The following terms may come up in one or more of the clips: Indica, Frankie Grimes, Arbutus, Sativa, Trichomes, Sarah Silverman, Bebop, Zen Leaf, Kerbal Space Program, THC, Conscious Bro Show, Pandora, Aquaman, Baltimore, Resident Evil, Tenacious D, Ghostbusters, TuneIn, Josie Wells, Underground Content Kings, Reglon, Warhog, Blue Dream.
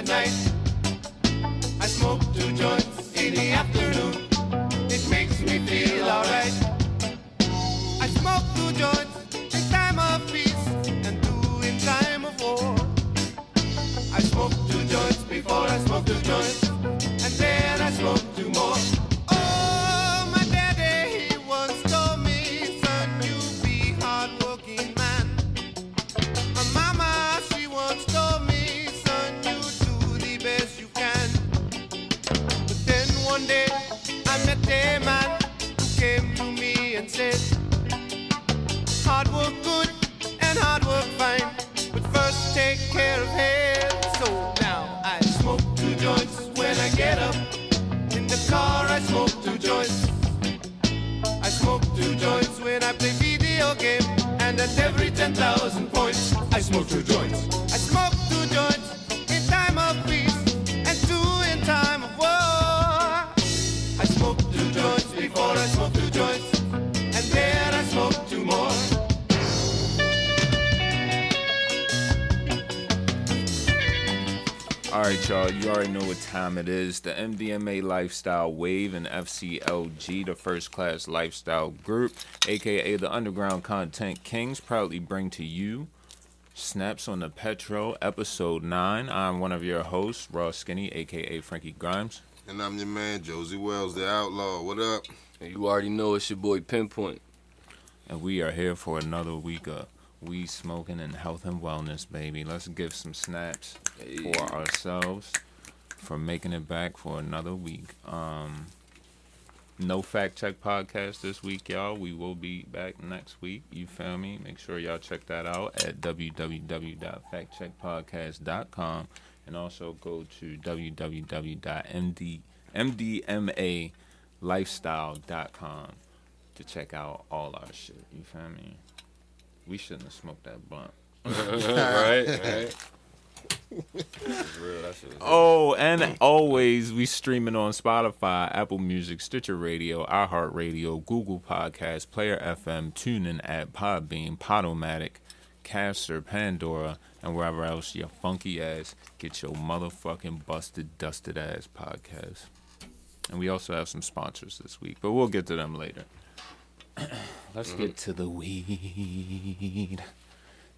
at night. I smoke 2 joints in the afternoon. It makes me feel alright. I smoke 2 joints in time of peace and 2 in time of war. I smoke 2 joints before I smoke 2 joints, and then I smoke 2 more. Oh, my daddy, he once told me, son, you be hard-working man. My mama, she once told me, son, you do the best you can. But then one day, I met a man who came to me and said, hard work good and hard work fine, but first take care of head. So now I smoke 2 joints when I get up. In the car I smoke 2 joints. I smoke 2 joints when I play video game, and at every 10,000 points I smoke 2 joints. I smoke 2 joints in time of peace and 2 in time of war. I smoke 2 joints before I smoke 2 joints, and then I smoke 2 more. All right, y'all, you already know what time it is. The MDMA Lifestyle Wave and FCLG, the First Class Lifestyle Group, a.k.a. the Underground Content Kings, proudly bring to you Snaps on the Petro, Episode 9. I'm one of your hosts, Raw Skinny, a.k.a. Frankie Grimes. And I'm your man, Josie Wells, the Outlaw. What up? And you already know it's your boy, Pinpoint. And we are here for another week of weed smoking and health and wellness, baby. Let's give some snaps for ourselves for making it back for another week. No Fact Check Podcast this week, y'all. We will be back next week. You feel me? Make sure y'all check that out at www.factcheckpodcast.com, and also go to www.mdmalifestyle.com to check out all our shit. You feel me? We shouldn't have smoked that blunt. Right? That's real, that shit. Oh, and always, we streaming on Spotify, Apple Music, Stitcher Radio, iHeartRadio, Google Podcast, Player FM, TuneIn at PodBeam, Podomatic, Caster, Pandora, and wherever else your funky ass get your motherfucking busted, dusted ass podcast. And we also have some sponsors this week, but we'll get to them later. Let's get to the weed.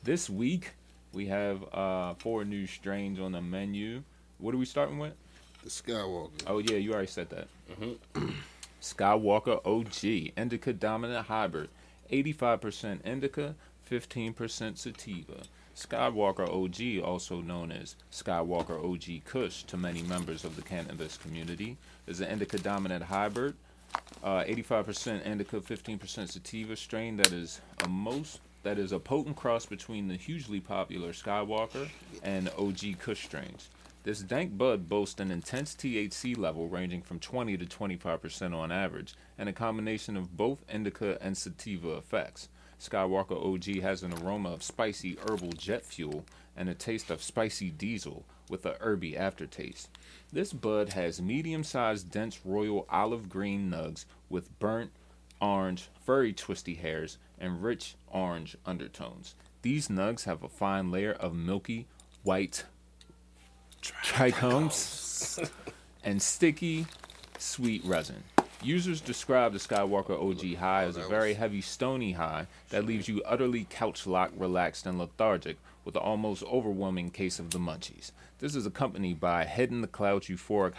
This week, we have 4 new strains on the menu. What are we starting with? The Skywalker. Oh, yeah, you already said that. Mm-hmm. Skywalker OG, Indica Dominant Hybrid, 85% Indica, 15% Sativa. Skywalker OG, also known as Skywalker OG Kush to many members of the cannabis community, is an Indica Dominant Hybrid, 85% indica, 15% sativa strain that is a potent cross between the hugely popular Skywalker and OG Kush strains. This dank bud boasts an intense THC level ranging from 20 to 25% on average, and a combination of both indica and sativa effects. Skywalker OG has an aroma of spicy herbal jet fuel and a taste of spicy diesel with a herby aftertaste. This bud has medium-sized, dense, royal olive green nugs with burnt orange, furry, twisty hairs, and rich orange undertones. These nugs have a fine layer of milky white trichomes and sticky, sweet resin. Users describe the Skywalker OG high as a very heavy, stony high that leaves you utterly couch-locked, relaxed, and lethargic, with an almost overwhelming case of the munchies. This is accompanied by a head-in-the-clouds euphoric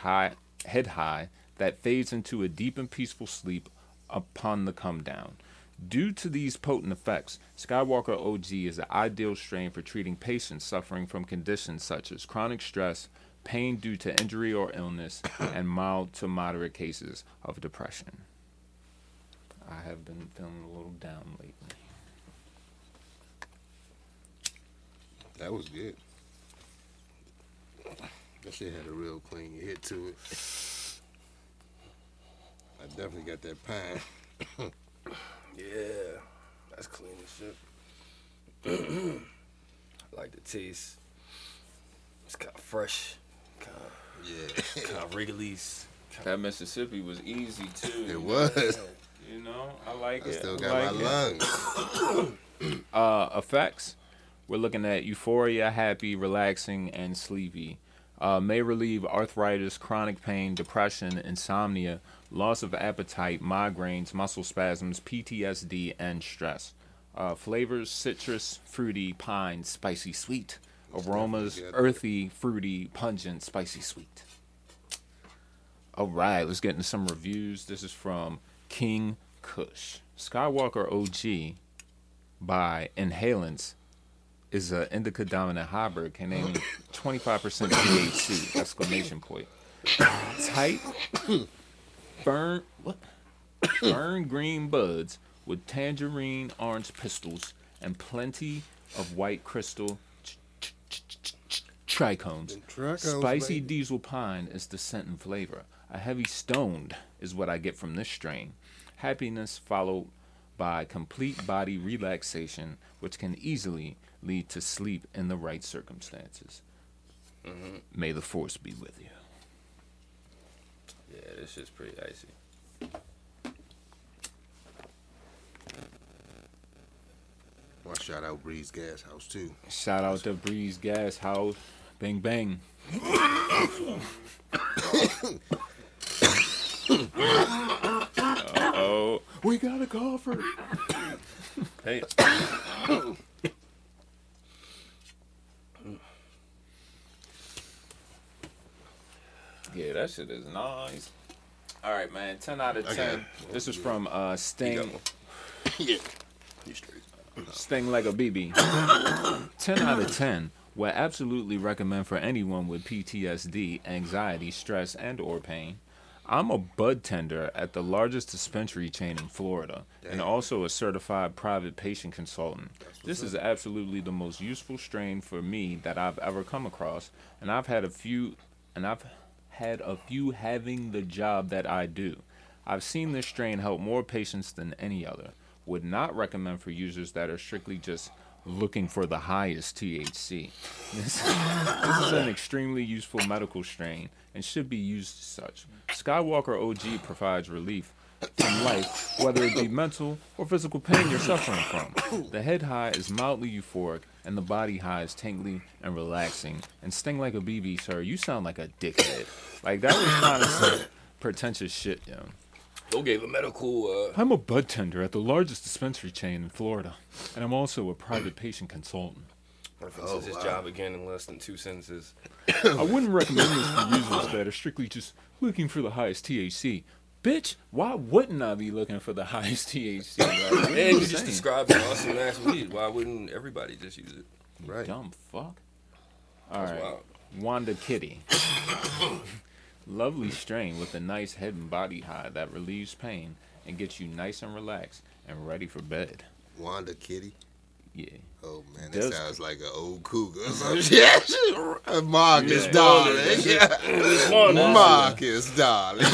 head high that fades into a deep and peaceful sleep upon the come-down. Due to these potent effects, Skywalker OG is an ideal strain for treating patients suffering from conditions such as chronic stress, pain due to injury or illness, and mild to moderate cases of depression. I have been feeling a little down lately. That was good. That shit had a real clean hit to it. I definitely got that pine. Yeah, that's clean as shit. I like the taste. It's kind of fresh. Kind of re-release. That Mississippi was easy too. It was. You know, I like it. I still got my lungs. Effects. We're looking at euphoria, happy, relaxing, and sleepy. may relieve arthritis, chronic pain, depression, insomnia, loss of appetite, migraines, muscle spasms, PTSD, and stress. Flavors, citrus, fruity, pine, spicy, sweet. Aromas, earthy, fruity, pungent, spicy, sweet. All right, let's get into some reviews. This is from King Kush. Skywalker OG by Inhalants is an indica dominant hybrid containing 25% THC! Exclamation point. Tight, burn green buds with tangerine orange pistils and plenty of white crystal trichomes. Spicy diesel pine is the scent and flavor. A heavy stoned is what I get from this strain. Happiness followed by complete body relaxation, which can easily lead to sleep in the right circumstances. Mm-hmm. May the force be with you. Yeah, this shit's pretty icy. Well, shout out Breeze Gas House too. Shout out to Breeze Gas House. Bang bang. Oh, we got a golfer. Hey. Yeah, that shit is nice. All right, man. 10 out of 10. This is from Sting. Yeah. You straight. Sting like a BB. 10 out of 10. Would absolutely recommend for anyone with PTSD, anxiety, stress, and or pain. I'm a bud tender at the largest dispensary chain in Florida. Damn. And also a certified private patient consultant. This is absolutely the most useful strain for me that I've ever come across, and I've had a few having the job that I do. I've seen this strain help more patients than any other. Would not recommend for users that are strictly just looking for the highest THC. This is an extremely useful medical strain and should be used as such. Skywalker OG provides relief from life, whether it be mental or physical pain you're suffering from. The head high is mildly euphoric and the body high is tingly and relaxing. And Sting like a BB, sir, you sound like a dickhead. Like, that was kind of some pretentious shit, yo. Go gave a medical... I'm a bud tender at the largest dispensary chain in Florida, and I'm also a private patient consultant. Oh, his job again in less than 2 sentences. I wouldn't recommend this for users that are strictly just looking for the highest THC. Bitch, why wouldn't I be looking for the highest THC? Right? And you just described an awesome ass weed. Why wouldn't everybody just use it? Right. Dumb fuck. All right. Wild. Wanda Kitty. Lovely strain with a nice head and body high that relieves pain and gets you nice and relaxed and ready for bed. Wanda Kitty? Yeah. Oh, man, that sounds like an old cougar or some shit. Marcus, darling. Miss Wanda. Marcus, darling.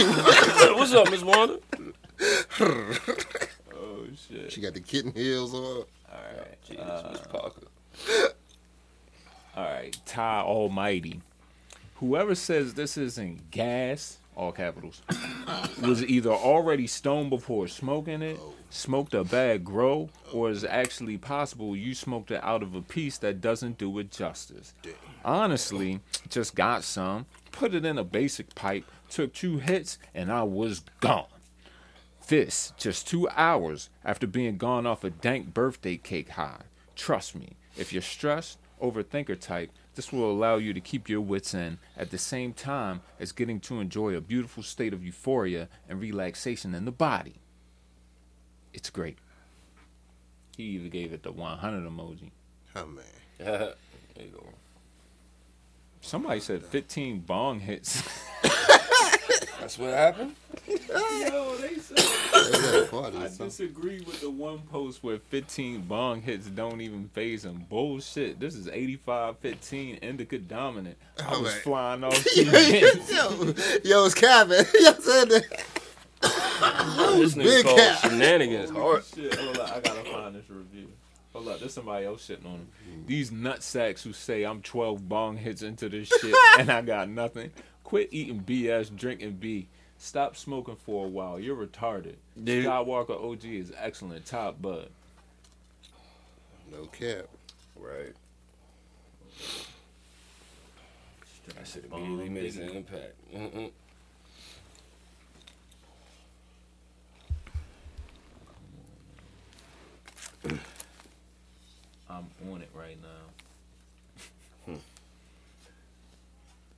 What's up, Miss Wanda? Oh, shit. She got the kitten heels on. All right. Jesus, Miss Parker. All right, Ty Almighty. Whoever says this isn't gas, all capitals, was either already stoned before smoking it, smoked a bad grow, or is actually possible you smoked it out of a piece that doesn't do it justice. Honestly, just got some, put it in a basic pipe, took 2 hits, and I was gone. This, just 2 hours after being gone off a dank birthday cake high. Trust me, if you're stressed, overthinker type, this will allow you to keep your wits in at the same time as getting to enjoy a beautiful state of euphoria and relaxation in the body. It's great. He even gave it the 100 emoji. Oh, man. There you go. Somebody said 15 bong hits. That's what happened? No, they said. I disagree with the one post where 15 bong hits don't even phase them. Bullshit. This is 85-15 indica dominant. I was flying off. Yo, it's Kevin. Yo, said that. This nigga called shenanigans. Hard. Shit. Hold up. I gotta find this review. Hold up. There's somebody else shitting on him. These nutsacks who say I'm 12 bong hits into this shit and I got nothing. Quit eating BS, drinking B. Stop smoking for a while. You're retarded. Dude. Skywalker OG is excellent. Top bud. No cap. Right. That shit immediately makes an impact. Mm-mm. I'm on it right now.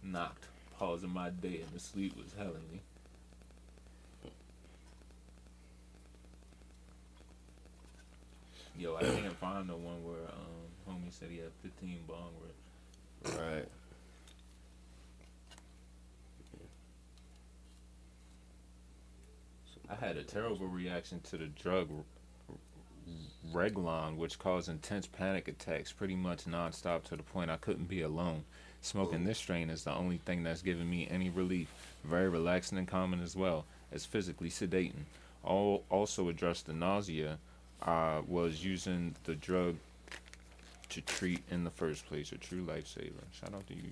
Knocked, pausing my day, and the sleep was helling me. Yo, I can't find the one where homie said he had 15 bong rips. Right. I had a terrible reaction to the drug Reglon, which caused intense panic attacks pretty much nonstop to the point I couldn't be alone. Smoking this strain is the only thing that's giving me any relief. Very relaxing and calming as well as physically sedating. Also addressed the nausea I was using the drug to treat in the first place. A true lifesaver. Shout out to you,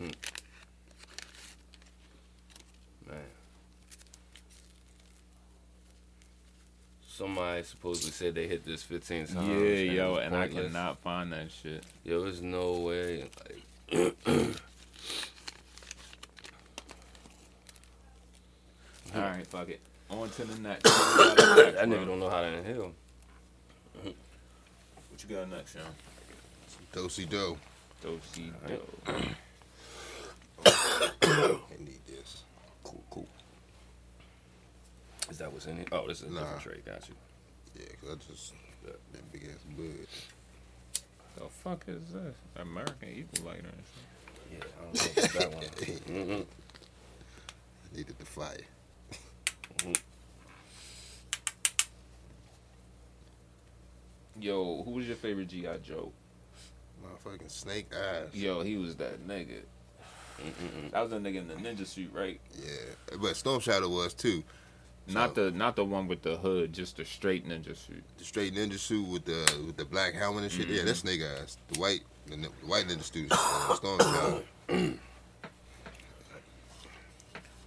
Jordan. Man. Somebody supposedly said they hit this 15 times. Yeah, yo, and I cannot find that shit. Yo, there's no way. Like, all right, fuck it. On to the next. That nigga don't know how to inhale. What you got next, Sean? Do-Si-Do. Do-Si-Do. I need this. Cool. Is that what's in it? Oh, this is a different tray. Got you. Yeah, because I just... That big ass bud. The fuck is this? American Equalizer and shit. Yeah, I don't think it's that one. Mm-hmm. I needed the fire. Yo, who was your favorite GI Joe? Motherfucking Snake Eyes. Yo, he was that nigga. Mm-mm-mm. That was that nigga in the ninja suit, right? Yeah, but Storm Shadow was too. Not the one with the hood, just the straight ninja suit. The straight ninja suit with the black helmet and shit. Mm-hmm. Yeah, that's Snake Eyes. The white ninja suit. Storm Shadow.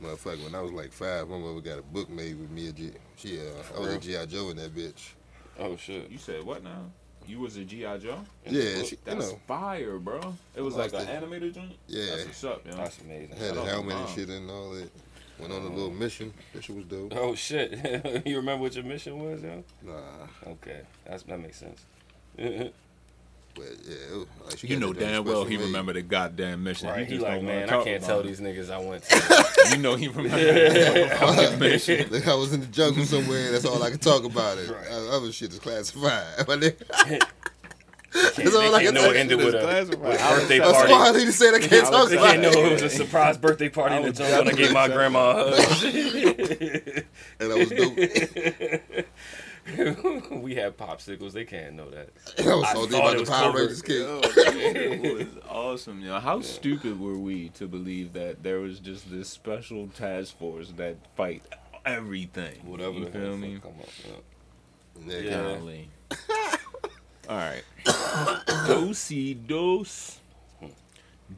Motherfucker, when I was like 5, my mother got a book made with me. I was a G.I. Joe in that bitch. Oh, shit. You said what now? You was a G.I. Joe? Yeah. That's fire, bro. It was like an animated joint? Yeah. That's what's up, man. That's amazing. Had a helmet and shit and all that. Went on a little mission. That shit was dope. Oh, shit. You remember what your mission was, yo? Nah. Okay. That makes sense. But yeah, like you know damn well he remembered the goddamn mission. Right, he like, man, I can't tell these niggas I went to. You know he remembered mission. Like I was in the jungle somewhere, and that's all I could talk about it. Right. Other shit is classified. That's all I can know. It ended with a birthday party. That's why they just said I can't talk about it. They know it was a surprise birthday party in the jungle, and I gave my grandma a hug. And I was dope. We had popsicles. They can't know that. It was awesome, yo. How stupid were we to believe that there was just this special task force that fight everything? Whatever. You feel me? Come on, all right. Do-Si-Dos.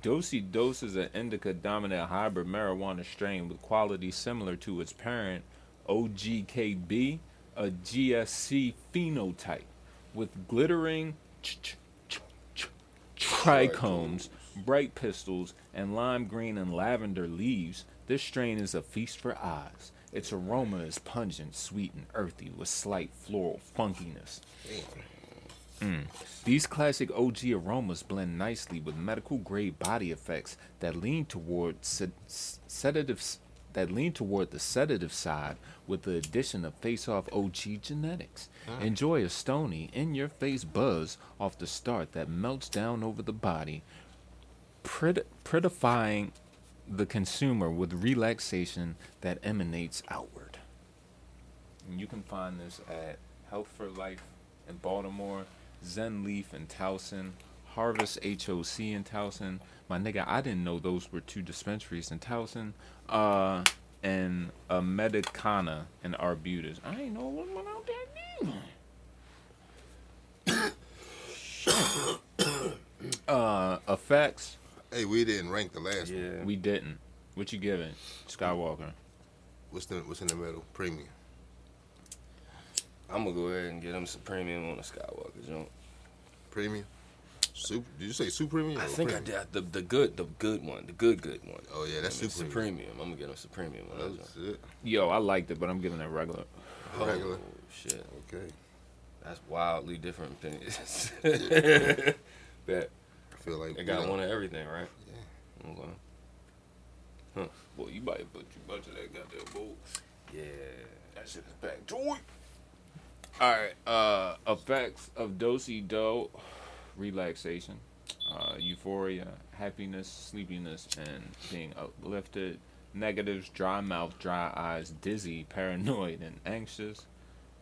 Do-Si-Dos is an indica-dominant hybrid marijuana strain with qualities similar to its parent, OGKB. A GSC phenotype with glittering trichomes, bright pistils, and lime green and lavender leaves. This strain is a feast for eyes. Its aroma is pungent, sweet, and earthy with slight floral funkiness. These classic OG aromas blend nicely with medical-grade body effects that lean toward sedatives. That lean toward the sedative side with the addition of face-off OG genetics. Enjoy a stony, in-your-face buzz off the start that melts down over the body, prettifying the consumer with relaxation that emanates outward. And you can find this at Health for Life in Baltimore, Zen Leaf in Towson, Harvest HOC in Towson. My nigga, I didn't know those were two dispensaries in Towson. And a Medicana and Arbutus. I ain't know what one out there neither. Effects. Hey, we didn't rank the last one. We didn't. What you giving? Skywalker. What's in the middle? Premium. I'm gonna go ahead and get him some premium on the Skywalker joint. Premium? Super, did you say Supremium? I think premium? I did. The good one. The good one. Oh, yeah, that's Supremium. I'm going to get him Supremium. Oh, shit. Yo, I liked it, but I'm giving it regular. Regular? Oh, shit. Okay. That's wildly different opinions. Yeah. But I feel like... They got one of everything, right? Yeah. Okay. Huh. Boy, you might have put you bunch of that goddamn bull. Yeah. That shit is back to it. All right. Effects of Do-Si-Do. Relaxation, euphoria, happiness, sleepiness, and being uplifted. Negatives, dry mouth, dry eyes, dizzy, paranoid, and anxious.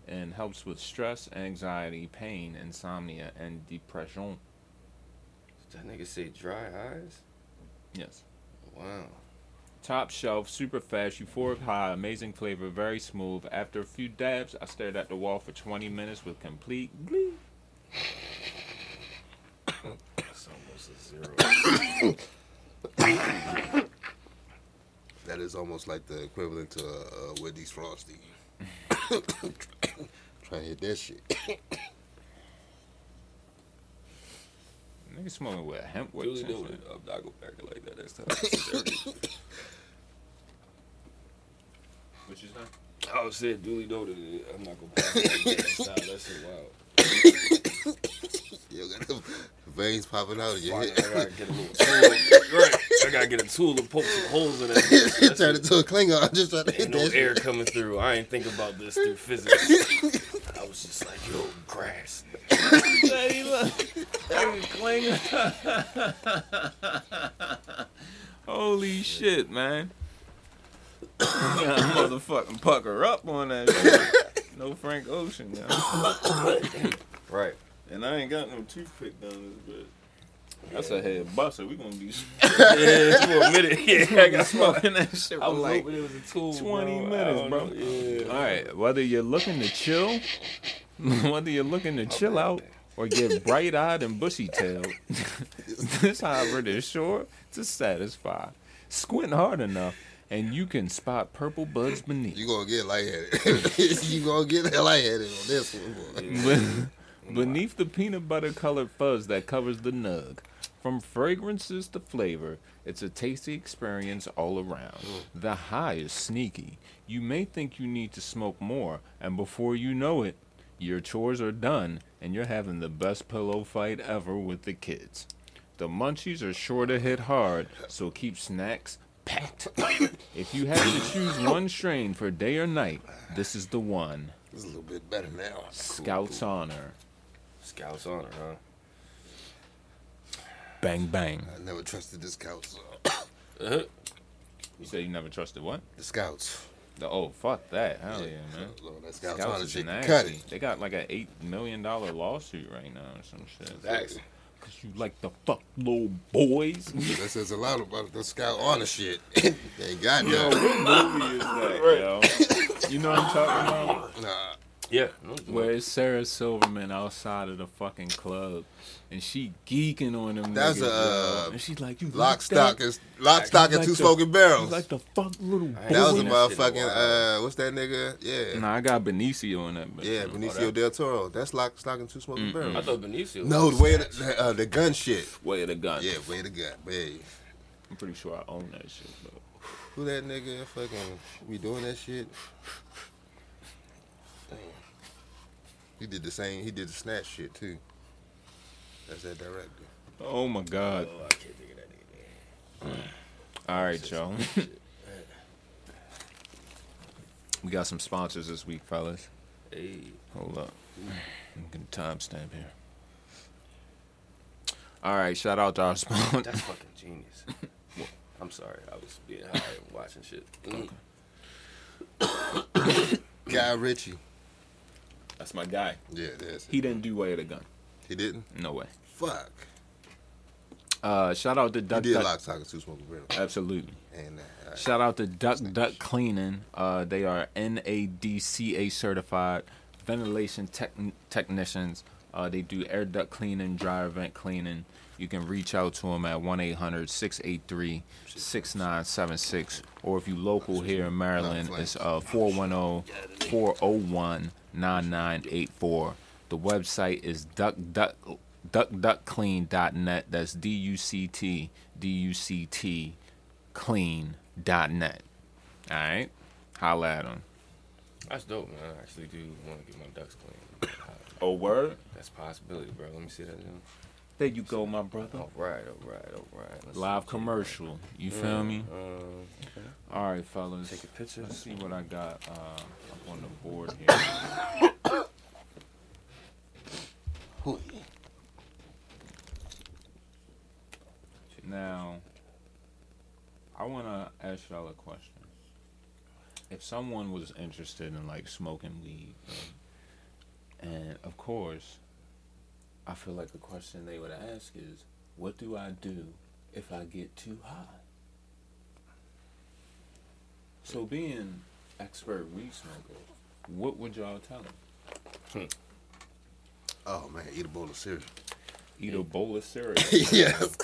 And helps with stress, anxiety, pain, insomnia, and depression. Did that nigga say dry eyes? Yes. Wow. Top shelf, super fast, euphoric high, amazing flavor, very smooth. After a few dabs, I stared at the wall for 20 minutes with complete glee. That's almost a zero. That is almost like the equivalent to Wendy's Frosty. Try to hit that shit. Nigga smoking with hemp. What you doing? I'm not going back like that next time. What you saying? I was saying duly noted. I'm not going back like that next time. That shit wild. You got them veins popping out of your head. I gotta get a little tool. Right. I gotta get a tool to poke some holes in that. Turn it to a Klingon. I just tried to hit that. Ain't no air coming through. I ain't think about this through physics. I was just like, yo, grass. Hey, look. That's a Klingon. Holy shit, man. Motherfucking pucker up on that shit. No Frank Ocean, y'all. Right. And I ain't got no toothpick down this bitch. That's a head buster. We gonna be for a minute. Yeah, I got smoking that shit. I was like, hoping it was a tool, 20 bro. Minutes, bro. Yeah. All right. Whether you're looking to chill, out, or get bright-eyed and bushy-tailed, this hybrid is sure to satisfy. Squint hard enough, and you can spot purple buds beneath. You gonna get lightheaded. You gonna get lightheaded on this one, boy. Beneath the peanut butter colored fuzz that covers the nug. From fragrances to flavor, it's a tasty experience all around. The high is sneaky. You may think you need to smoke more, and before you know it, your chores are done, and you're having the best pillow fight ever with the kids. The munchies are sure to hit hard, so keep snacks packed. If you had to choose one strain for day or night, this is the one. It's a little bit better now. Scout's Honor. Scout's Honor, huh? Bang, bang. I never trusted the Scouts. Uh-huh. You say you never trusted what? The Scouts. Oh, fuck that. Hell yeah man. Lord, that Scouts Honor shit can cut it. They got like an $8 million lawsuit right now or some shit. Exactly. Because you like the fuck little boys. That says a lot about the Scout Honor shit. They ain't got yo, nothing. What movie is that, yo? You know what I'm talking about? Nah. Yeah. Where it's Sarah Silverman outside of the fucking club, and she geeking on them. That's niggas, and she's like, you lock, stock, and two smoking barrels. Like the fuck little boy. That was a motherfucking, what's that nigga? Yeah. Nah, I got Benicio on that bitch. Yeah, Benicio del Toro. That's lock, stock, and two smoking barrels. I thought Benicio. No, the way of the gun shit. Way of the gun. Yeah, way of the gun. Babe. I'm pretty sure I own that shit, bro. Who that nigga fucking, we doing that shit? He did the same. He did the Snatch shit, too. That's that director. Oh, my God. Oh, I can't think of that nigga. All right, y'all. We got some sponsors this week, fellas. Hey. Hold up. I'm getting a timestamp here. All right, shout out to our sponsor. That's fucking genius. I'm sorry. I was being high and watching shit. Okay. Guy Ritchie. That's my guy. Yeah, that's it. He didn't do Way of the Gun. He didn't? No way. Fuck. Shout out to Duck Duck. He did Lock, Stock, and Two Smoking Barrels. Absolutely. And, shout out to Duck Duck Cleaning. They are NADCA certified ventilation technicians. They do air duct cleaning, dryer vent cleaning. You can reach out to them at 1-800-683-6976. Or if you local here in Maryland, it's 410-401-9984. The website is duck, duck, duckduckclean.net. That's duckduckclean.net. All right? Holla at them. That's dope, man. I actually do want to get my ducks clean. Oh, word? That's a possibility, bro. Let me see that. There you go, my brother. All right. Let's live commercial. You feel me? Okay. All right, fellas. Take a picture. Let's see what I got up on the board here. Now, I want to ask y'all a question. If someone was interested in, like, smoking weed, and, of course, I feel like the question they would ask is, what do I do if I get too high? So, being expert weed smoker, what would y'all tell them? Oh, man, eat a bowl of cereal. Eat a bowl of cereal? Yes.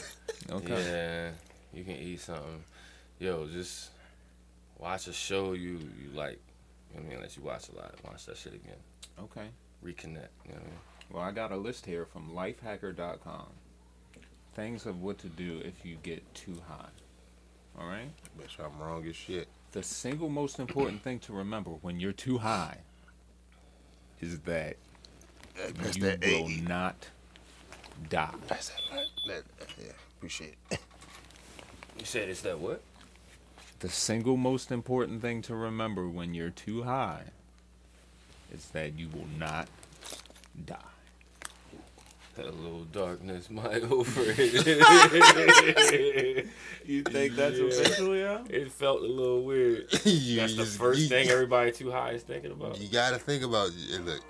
Okay. Yeah, you can eat something. Yo, just... watch a show you like, you know what I mean? Unless you watch a lot, watch that shit again. Okay. Reconnect, you know what I mean? Well, I got a list here from lifehacker.com. Things of what to do if you get too high. All right? Bet you I'm wrong as shit. The single most important thing to remember when you're too high is that you will not die. That's that. Yeah, appreciate it. You said it's that what? The single most important thing to remember when you're too high is that you will not die. That little darkness, my old friend. You think that's official, yeah? It felt a little weird. That's the first thing everybody too high is thinking about. You gotta think about it. Look,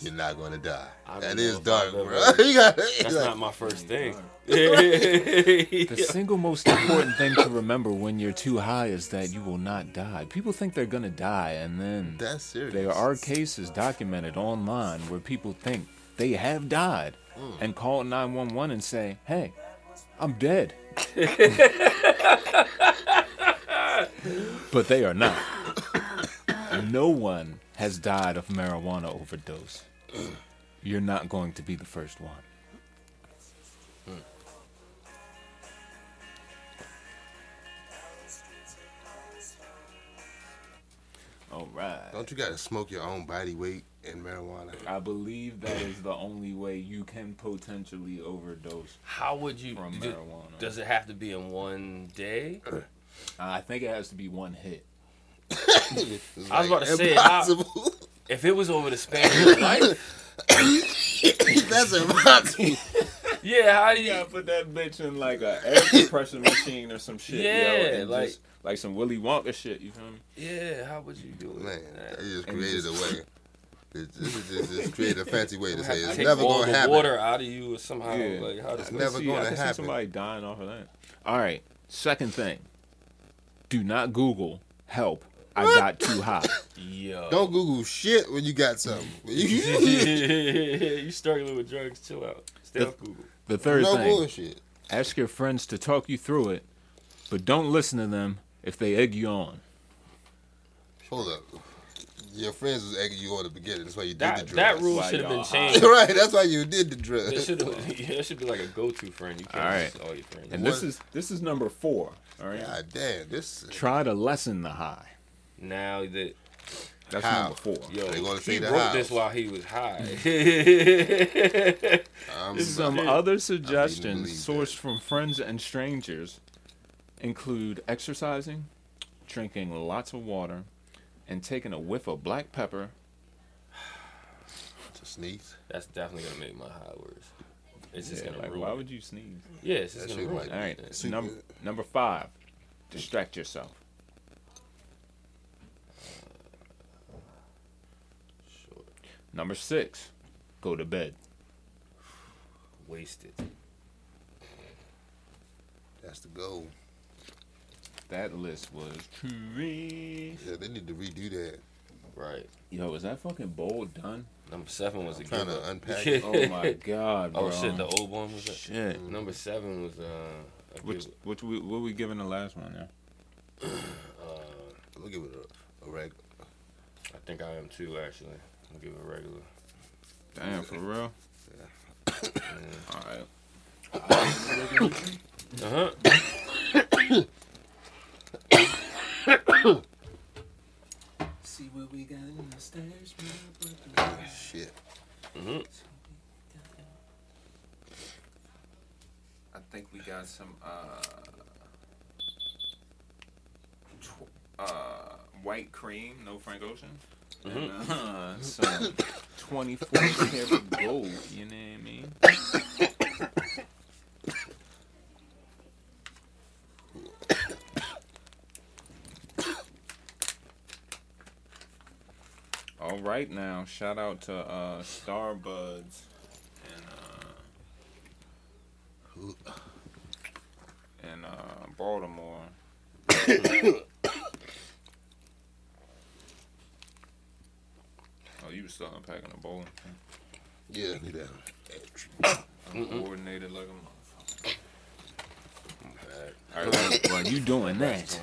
you're not gonna die. That is dark, bro. That's not my first thing. The single most important thing to remember when you're too high is that you will not die. People think they're gonna die, and then that's serious. There are cases documented online where people think they have died and call 911 and say, "Hey, I'm dead," but they are not. No one has died of marijuana overdose. You're not going to be the first one. All right. Don't you gotta smoke your own body weight in marijuana? I believe that is the only way you can potentially overdose. How would you from marijuana? Does it have to be in one day? I think it has to be one hit. Like, I was about to say, if it was over the span of your life, that's impossible. Yeah, how do you gotta put that bitch in like a air compression machine or some shit? Yeah, yo, like. Like some Willy Wonka shit, you feel me? Yeah, how would you do it? Man, they just created a way. Just created a fancy way to say it's never going to happen. Water out of you or somehow. Yeah. Like, how it's never going to happen. Somebody dying off of that. All right, second thing. Do not Google help. I got too high. Yo. Don't Google shit when you got something. You struggling with drugs? Chill out. Stay off Google. The third thing. No bullshit. Ask your friends to talk you through it, but don't listen to them. If they egg you on. Hold up. Your friends was egging you on at the beginning. That's why you did the drug. That rule should have been changed. Right, that's why you did the drug. It should be like a go-to friend. You can't just all your friends. And this is number 4. All right. God damn. Try to lessen the high. Now that's number 4. Yo, they gonna say he wrote this while he was high. Some other suggestions sourced from friends and strangers include exercising, drinking lots of water, and taking a whiff of black pepper. It's a sneeze. That's definitely going to make my high worse. It's just going to ruin. Why would you sneeze? Yeah, it's just going to ruin. All right. So number 5, distract yourself. Sure. Number 6, go to bed. Wasted. That's the goal. That list was trees. Yeah, they need to redo that. Right. Yo, is that fucking bold done? Number 7 was again. Trying to unpack it. Oh my god, bro. Oh shit, the old one was that? Shit. Number 7 was what we giving the last one there? We'll give it a regular. I think I am too, actually. I'll give it a regular. Damn, for real? Yeah. All right. See what we got in the stairs. Oh, shit. Mm-hmm. I think we got some white cream, no Frank Ocean. Mm-hmm. And some 24 karat gold, you know what I mean? All right now, shout out to Starbuds and Baltimore. Oh, you were still unpacking a bowling thing? Yeah, I need that. I'm coordinated like a motherfucker. All right, well, you doing that.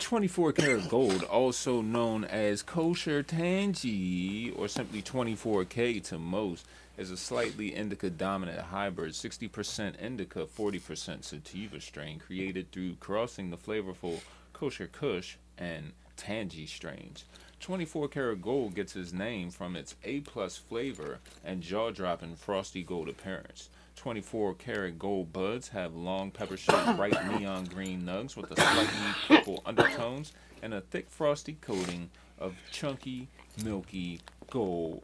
24 karat gold, also known as kosher tangy, or simply 24K to most, is a slightly indica-dominant hybrid, 60% indica, 40% sativa strain, created through crossing the flavorful kosher kush and tangy strains. 24 karat gold gets its name from its A-plus flavor and jaw-dropping frosty gold appearance. 24 karat gold buds have long pepper-shaped bright neon green nugs with a slightly purple undertones and a thick frosty coating of chunky, milky gold.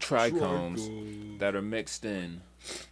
Trichomes that are mixed in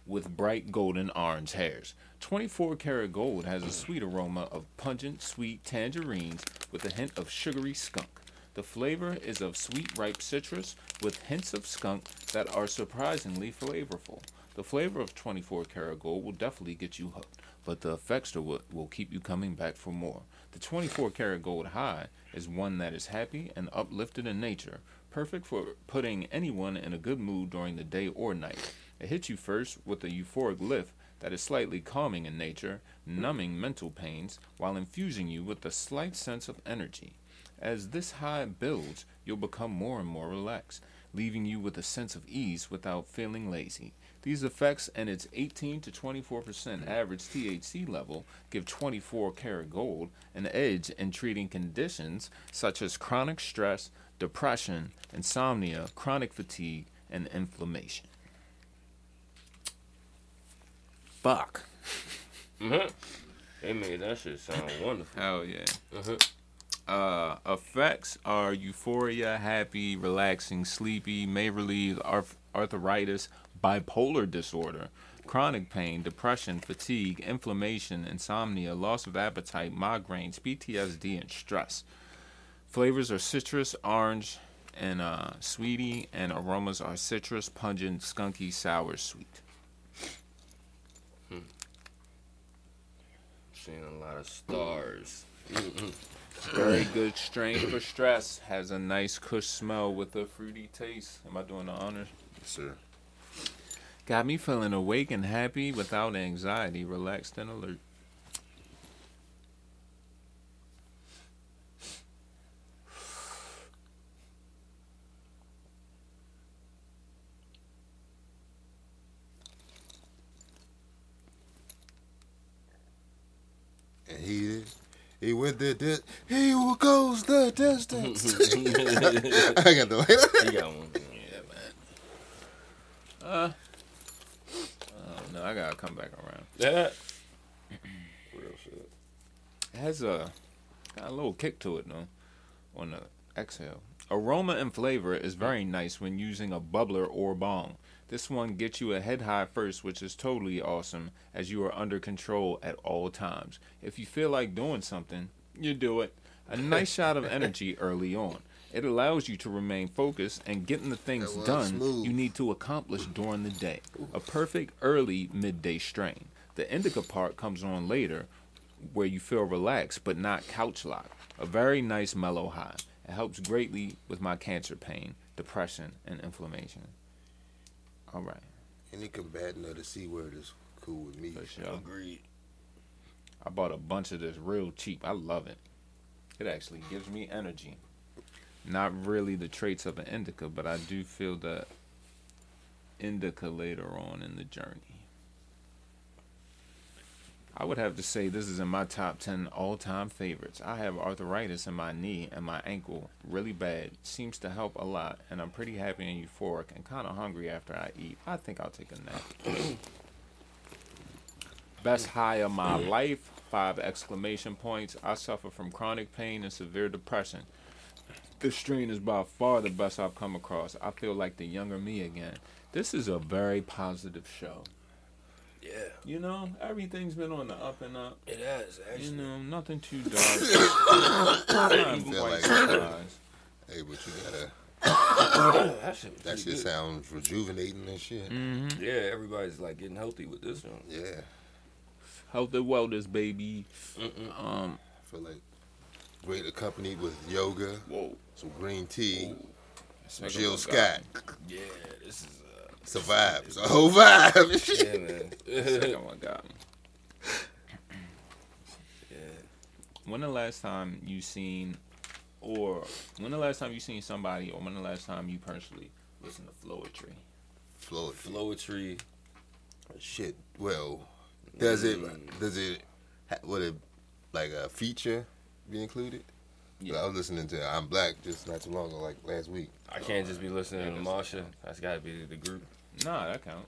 with bright golden orange hairs. 24 karat gold has a sweet aroma of pungent, sweet tangerines with a hint of sugary skunk. The flavor is of sweet ripe citrus with hints of skunk that are surprisingly flavorful. The flavor of 24 karat gold will definitely get you hooked, but the effects are what will keep you coming back for more. The 24 karat gold high is one that is happy and uplifted in nature, perfect for putting anyone in a good mood during the day or night. It hits you first with a euphoric lift that is slightly calming in nature, numbing mental pains, while infusing you with a slight sense of energy. As this high builds, you'll become more and more relaxed, leaving you with a sense of ease without feeling lazy. These effects and its 18 to 24% average THC level give 24 karat gold an edge in treating conditions such as chronic stress, depression, insomnia, chronic fatigue, and inflammation. Fuck. Mm-hmm. They made that shit sound wonderful. Hell yeah. Mm-hmm. Effects are euphoria, happy, relaxing, sleepy, may relieve arthritis, bipolar disorder, chronic pain, depression, fatigue, inflammation, insomnia, loss of appetite, migraines, PTSD, and stress. Flavors are citrus, orange, and sweetie, and aromas are citrus, pungent, skunky, sour, sweet. Seeing a lot of stars. Very good strain for stress. Has a nice kush smell with a fruity taste. Am I doing the honors? Yes, sir. Got me feeling awake and happy without anxiety, relaxed and alert. And he went the distance. He goes the distance. I got the way. You got one. Yeah, man. No, I gotta come back around. Yeah. Real shit. It has got a little kick to it, though. On the exhale, aroma and flavor is very nice when using a bubbler or bong. This one gets you a head high first, which is totally awesome, as you are under control at all times. If you feel like doing something, you do it. A nice shot of energy early on. It allows you to remain focused and getting the things done you need to accomplish during the day. A perfect early midday strain. The indica part comes on later, where you feel relaxed but not couch locked. A very nice mellow high. It helps greatly with my cancer pain, depression, and inflammation. All right. Any combatant of the C word is cool with me. For sure. Agreed. I bought a bunch of this real cheap. I love it. It actually gives me energy. Not really the traits of an indica, but I do feel that indica later on in the journey. I would have to say this is in my top 10 all-time favorites. I have arthritis in my knee and my ankle really bad. Seems to help a lot, and I'm pretty happy and euphoric and kind of hungry after I eat. I think I'll take a nap. Best high of my life, 5 exclamation points. I suffer from chronic pain and severe depression. This strain is by far the best I've come across. I feel like the younger me again. This is a very positive show. Yeah. You know, everything's been on the up and up. It has, actually. You know, nothing too dark. Hey, but you gotta... that shit sounds rejuvenating and shit. Mm-hmm. Yeah, everybody's like getting healthy with this one. Yeah. Health and wellness, baby. Mm-mm. I feel like great accompanied with yoga. Whoa. Some green tea. Some Jill Scott. Yeah, this is... it's a vibe. It's a whole vibe. Yeah, man. Second one got me. Yeah. When the last time you seen somebody, or when the last time you personally listened to Floetry? Floetry. Shit. Well, would a feature be included? Yeah. But I was listening to I'm Black just not too long ago, like last week. I can't just be listening to Marsha. That's got to be the group. Nah, that count.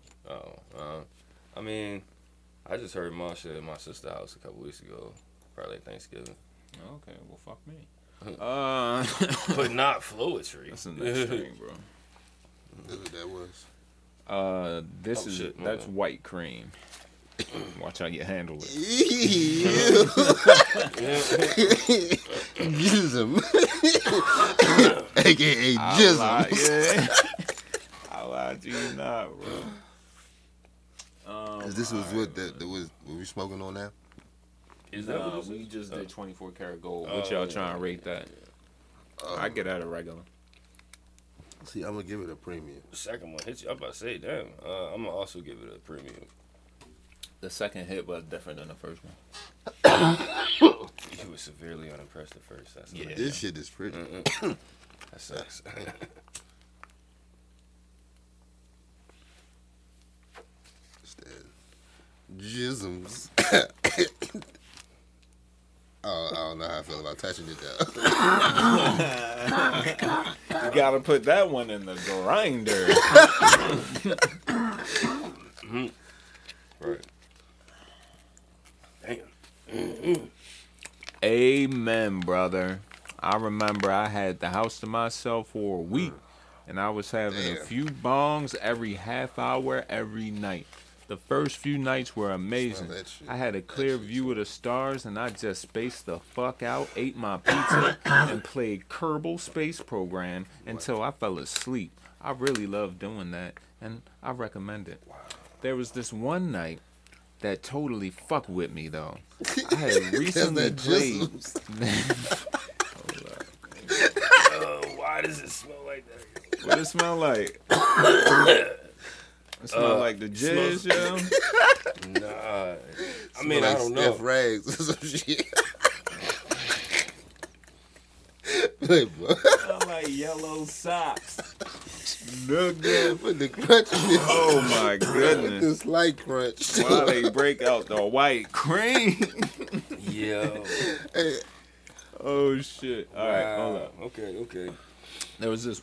I mean, I just heard Marsha at my sister's house a couple weeks ago, probably Thanksgiving. Okay, well, fuck me. But not Floetry. That's a nice thing, bro. That's what that was. That's White Cream. Watch how you handle it. Jism. AKA Jism. I lied to you not, bro. This was what were we smoking on now? Is that what we just did 24 karat gold. What y'all trying to rate that? I get out of regular. See, I'm going to give it a premium. The second one hits you. I'm about to say, damn. I'm going to also give it a premium. The second hit was different than the first one. You were severely unimpressed at first. That's this shit is pretty. That sucks. It's that jisms. I don't know how I feel about touching it though. You gotta put that one in the grinder. Right. Damn. Mm-hmm. Amen, brother. I remember I had the house to myself for a week, and I was having a few bongs every half hour every night. The first few nights were amazing. I had a clear view of the stars, and I just spaced the fuck out, ate my pizza, and played Kerbal Space Program until I fell asleep. I really love doing that, and I recommend it. Wow. There was this one night that totally fucked with me, though. I had recently played... why does it smell like that? What does it smell like? It smell like the jizz, yo? Nah. I mean, like I don't know. Rags or some shit. Smell like yellow socks. Nugget. With the crunch. Oh my goodness. With this light crunch. Why they break out the white cream? Yo. Hey. Oh shit. Alright, hold up. Okay. There was this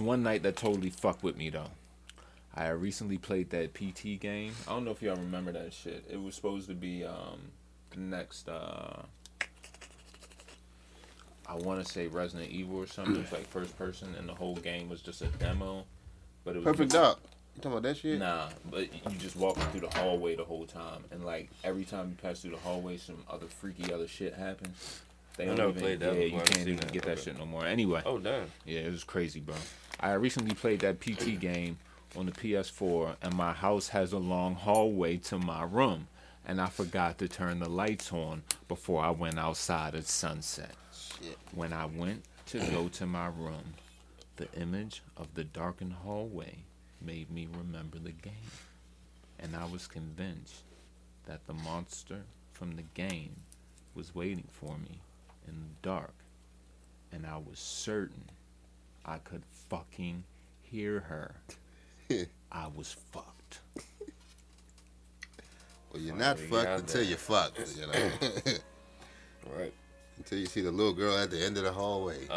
one night that totally fucked with me though. I had recently played that PT game. I don't know if y'all remember that shit. It was supposed to be the next I want to say Resident Evil or something. It's like first person, and the whole game was just a demo. But it was Perfect Dark. You talking about that shit? Nah, but you just walking through the hallway the whole time, and like every time you pass through the hallway, some other freaky other shit happens. They don't even played that. Yeah, you can't even get that shit no more. Anyway. Oh damn. Yeah, it was crazy, bro. I recently played that PT game on the PS4, and my house has a long hallway to my room, and I forgot to turn the lights on before I went outside at sunset. When I went to go to my room, the image of the darkened hallway made me remember the game. And I was convinced that the monster from the game was waiting for me in the dark. and I was certain I could fucking hear her. I was fucked. Well, you're not fucked until you're fucked, you know. Right. Until you see the little girl at the end of the hallway.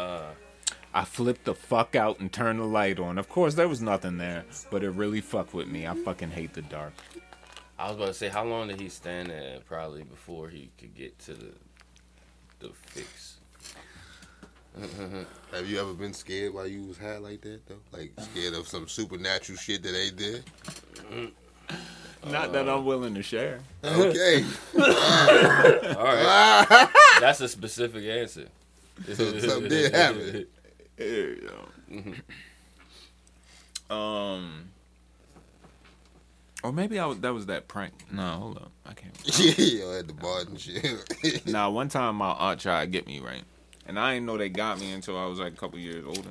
I flipped the fuck out and turned the light on. Of course, there was nothing there, but it really fucked with me. I fucking hate the dark. I was about to say, how long did he stand there probably before he could get to the fix? Have you ever been scared while you was high like that, though? Like, scared of some supernatural shit that ain't there? Not that I'm willing to share. Okay. All right. That's a specific answer. Something did happen. There you go. Or maybe that was that prank. No, hold up. I can't remember. Yeah, at the bar and shit. Nah, one time my aunt tried to get me, right? And I didn't know they got me until I was like a couple years older.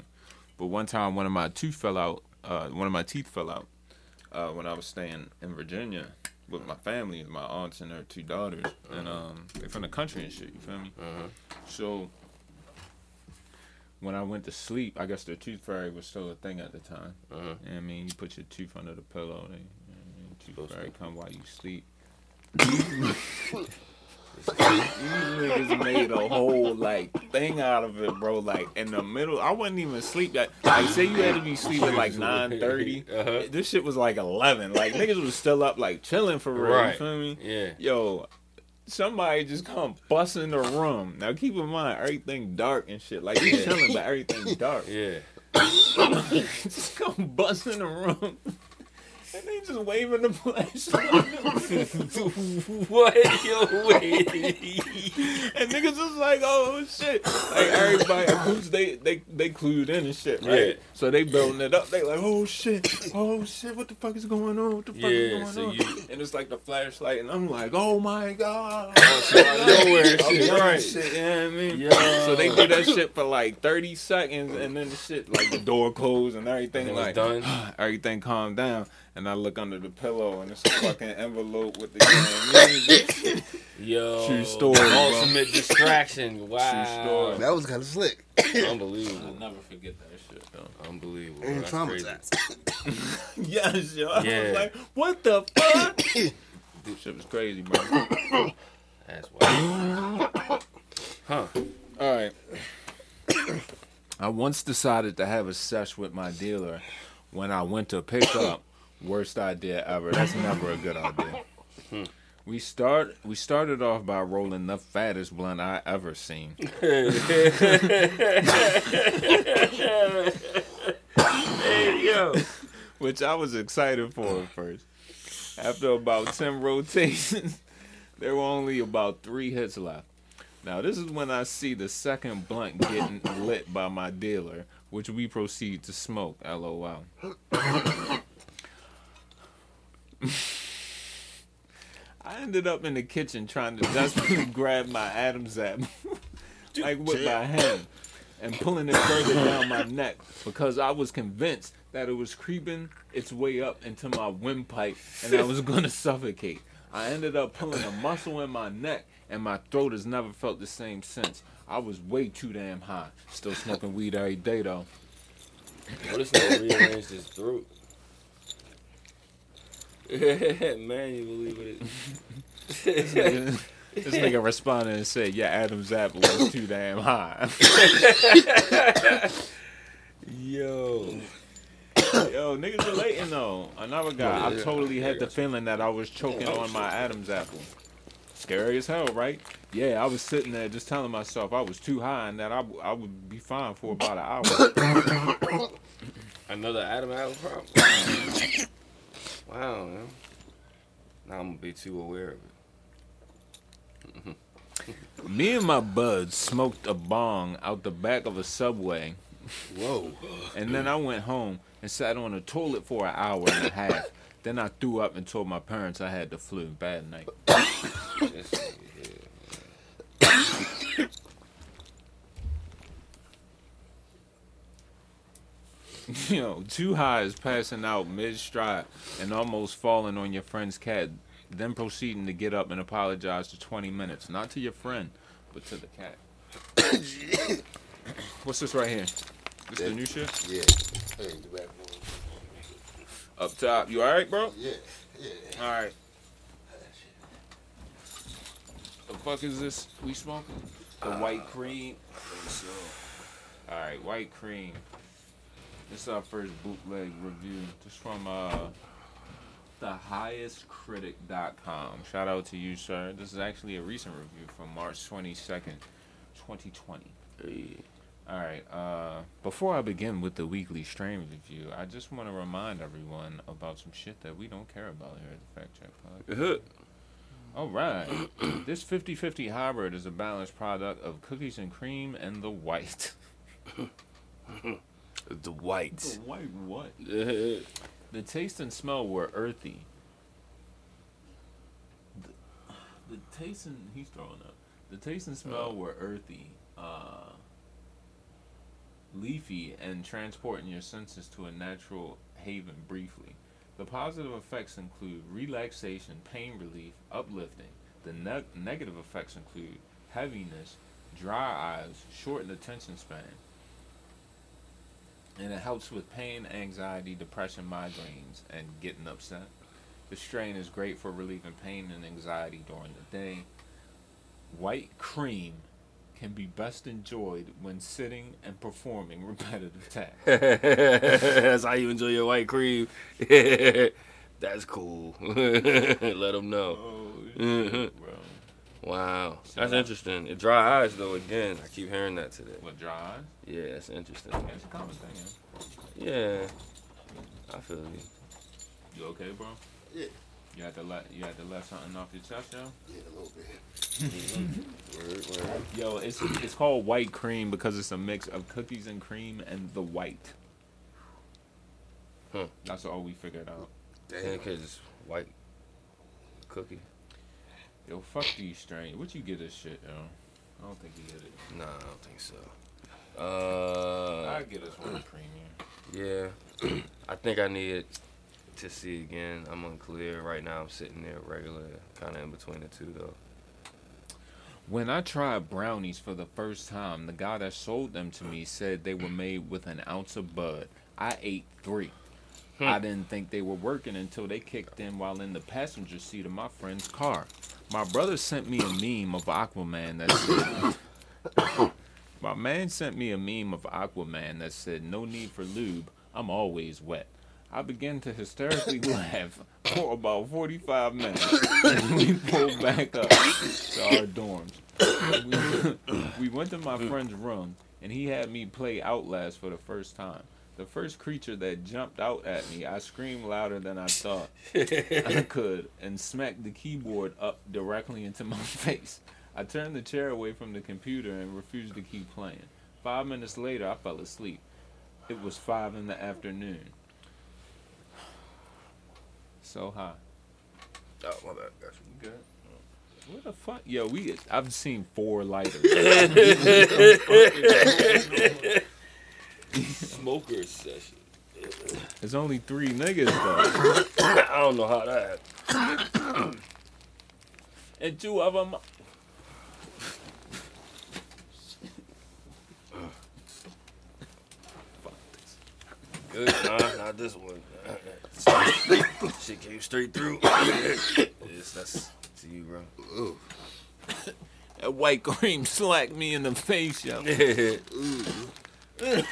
But one time one of my teeth fell out. When I was staying in Virginia with my family, my aunts and her two daughters, and they're from the country and shit, you feel me? Uh-huh. So when I went to sleep, I guess the tooth fairy was still a thing at the time. Uh-huh. And I mean, you put your tooth under the pillow, and the tooth fairy come while you sleep. These niggas made a whole like thing out of it, bro. Like in the middle, I wasn't even sleep. Like say you had to be sleeping like 9:30. Uh-huh. This shit was like 11. Like niggas was still up, like chilling for real. Right. You feel me? Yeah. Yo, somebody just come busting the room. Now keep in mind, everything dark and shit. Like you chilling, but everything dark. Yeah. Just come busting the room. And they just waving the flashlight. What? Yo, wait. And niggas was like, oh, shit. Like, everybody, they clued in and shit, right? Yeah. So they building it up. They like, oh, shit, what the fuck is going on? What the fuck is going on? And it's like the flashlight, and I'm like, oh, my God. So out of nowhere, shit. Right. Shit, you know what I mean? Yeah. So they do that shit for like 30 seconds, and then the shit, like the door closed and everything. And like, done. Everything calmed down. And I look under the pillow, and it's a fucking envelope with the yo. True story. Ultimate distraction. Wow. True story. That was kind of slick. Unbelievable. I'll never forget that shit, though. Unbelievable. And that's traumatized. Yes, yo. I was like, what the fuck? This shit was crazy, bro. That's wild. Huh. All right. I once decided to have a sesh with my dealer when I went to pick up. Worst idea ever. That's never a good idea. We started off by rolling the fattest blunt I ever seen. Hey, yo. Which I was excited for at first. After about 10 rotations, there were only about 3 hits left. Now, this is when I see the second blunt getting lit by my dealer, which we proceed to smoke. LOL. I ended up in the kitchen trying to desperately grab my Adam's apple, like with my hand, and pulling it further down my neck because I was convinced that it was creeping its way up into my windpipe and I was going to suffocate. I ended up pulling a muscle in my neck and my throat has never felt the same since. I was way too damn high. Still smoking weed every day, though. What if they rearranged his throat? Man, you believe it. This nigga responded and said, yeah, Adam's apple was too damn high. Yo, niggas relating though. Another guy, I totally had the feeling that I was choking on my Adam's apple. Scary as hell, right? Yeah, I was sitting there just telling myself I was too high and that I would be fine for about an hour. Another Adam apple problem. Wow, man. Now I'm going to be too aware of it. Me and my buds smoked a bong out the back of a Subway. Whoa. And then I went home and sat on the toilet for an hour and a half. Then I threw up and told my parents I had the flu. Bad night. You know, too high is passing out mid-stride and almost falling on your friend's cat, then proceeding to get up and apologize for 20 minutes. Not to your friend, but to the cat. What's this right here? This is the new shit? Yeah. Hey, the rap one. Up top. You all right, bro? Yeah. Yeah. All right. The fuck is this we smoking? The white cream. So. All right, white cream. This is our first bootleg review. This is from thehighestcritic.com. Shout out to you, sir. This is actually a recent review from March 22nd, 2020. Hey. All right. Before I begin with the weekly strain review, I just want to remind everyone about some shit that we don't care about here at the Fact Check Podcast. All right. This 50/50 hybrid is a balanced product of cookies and cream and the white. The white. The white what? The taste and smell were earthy. The taste and... He's throwing up. The taste and smell were earthy, leafy, and transporting your senses to a natural haven briefly. The positive effects include relaxation, pain relief, uplifting. The negative effects include heaviness, dry eyes, shortened attention span. And it helps with pain, anxiety, depression, migraines, and getting upset. The strain is great for relieving pain and anxiety during the day. White cream can be best enjoyed when sitting and performing repetitive tasks. That's how you enjoy your white cream. That's cool. Let them know. Oh, shit, bro. Wow, that's interesting. It dry eyes though. Again, I keep hearing that today. What, dry eyes? Yeah, that's interesting. Yeah, it's a common thing. Yeah, I feel you. You okay, bro? Yeah. You had to let something off your chest, yo? Yeah, a little bit. Word. Yo, it's called white cream because it's a mix of cookies and cream and the white. Huh. That's all we figured out. Damn, cause it's white cookie. Yo, fuck these strains. What you get this shit, yo? I don't think you get it. Nah, I don't think so. I get this one premium. Yeah. I think I need it to see again. I'm unclear. Right now I'm sitting there regular, kind of in between the two, though. When I tried brownies for the first time, the guy that sold them to me said they were made with an ounce of bud. I ate 3. I didn't think they were working until they kicked in while in the passenger seat of my friend's car. My brother sent me a meme of Aquaman that said, my man sent me a meme of Aquaman that said, no need for lube, I'm always wet. I began to hysterically laugh for about 45 minutes, and we pulled back up to our dorms. We went to my friend's room, and he had me play Outlast for the first time. The first creature that jumped out at me, I screamed louder than I thought I could and smacked the keyboard up directly into my face. I turned the chair away from the computer and refused to keep playing. 5 minutes later, I fell asleep. It was 5 p.m. So high. Oh, my bad. Gotcha. You good? What the fuck? Yo, I've seen 4 lighters. Smoker session. It's only 3 niggas though. I don't know how that happened. And 2 of them. Fuck this. Good, not this one. Shit came straight through. Yes, that's to you, bro. Ooh. That white cream slacked me in the face, yo. Ooh. I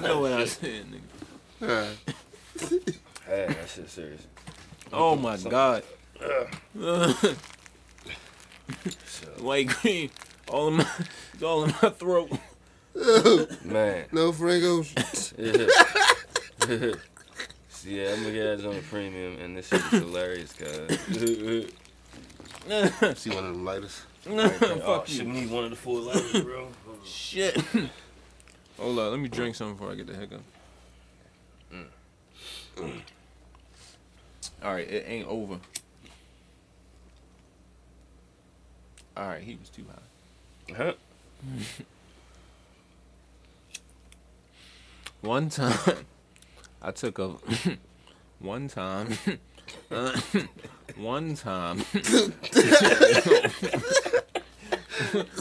know what I said, nigga. Hey, that shit's serious. Oh my god. White cream, all in my throat. Man. No Frangos. Yeah, I'm gonna get that on the premium, and this shit is hilarious, guys. See one of them lighters? Fuck you. Shit, we need one of the 4 lighters, bro. Shit. Hold on, let me drink something before I get the hiccup. Alright, it ain't over. Alright, he was too high. Huh? One time... One time. It's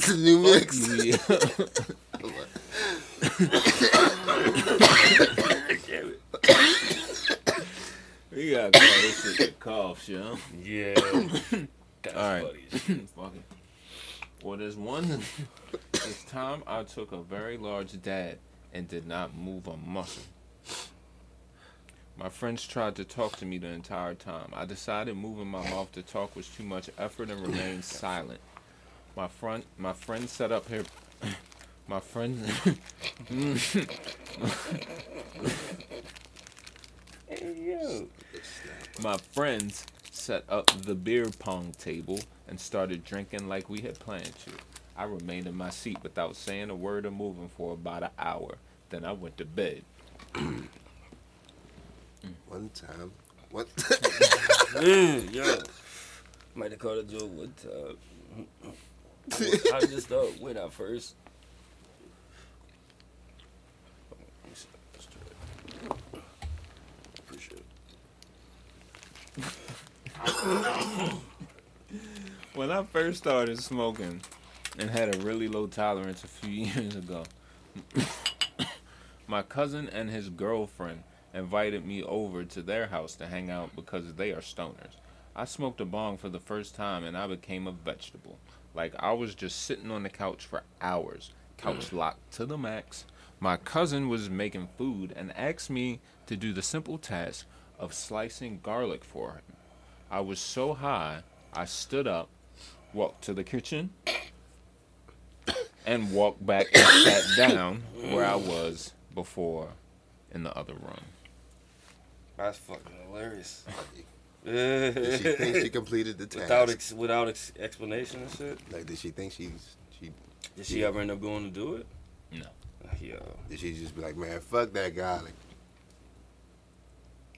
a new mix. Yeah. We gotta call this shit a cough, yo. Yeah. That's all right. Fucking. Well, there's one. This time I took a very large dab and did not move a muscle. My friends tried to talk to me the entire time. I decided moving my mouth to talk was too much effort and remained silent. My friend set up her. My friend. My friends set up the beer pong table and started drinking like we had planned to. I remained in my seat without saying a word or moving for about an hour. Then I went to bed. One time. What? Yeah. Might have caught a joke one time. I just thought when I first. Appreciate it. When I first started smoking and had a really low tolerance a few years ago, my cousin and his girlfriend invited me over to their house to hang out because they are stoners. I smoked a bong for the first time and I became a vegetable. Like, I was just sitting on the couch for hours, couch locked to the max. My cousin was making food and asked me to do the simple task of slicing garlic for him. I was so high, I stood up, walked to the kitchen, and walked back and sat down where I was before in the other room. That's fucking hilarious. Did she think she completed the task? Without explanation and shit? Like, did she think she... Did she ever end up going to do it? No. Yo. Did she just be like, man, fuck that guy? Like,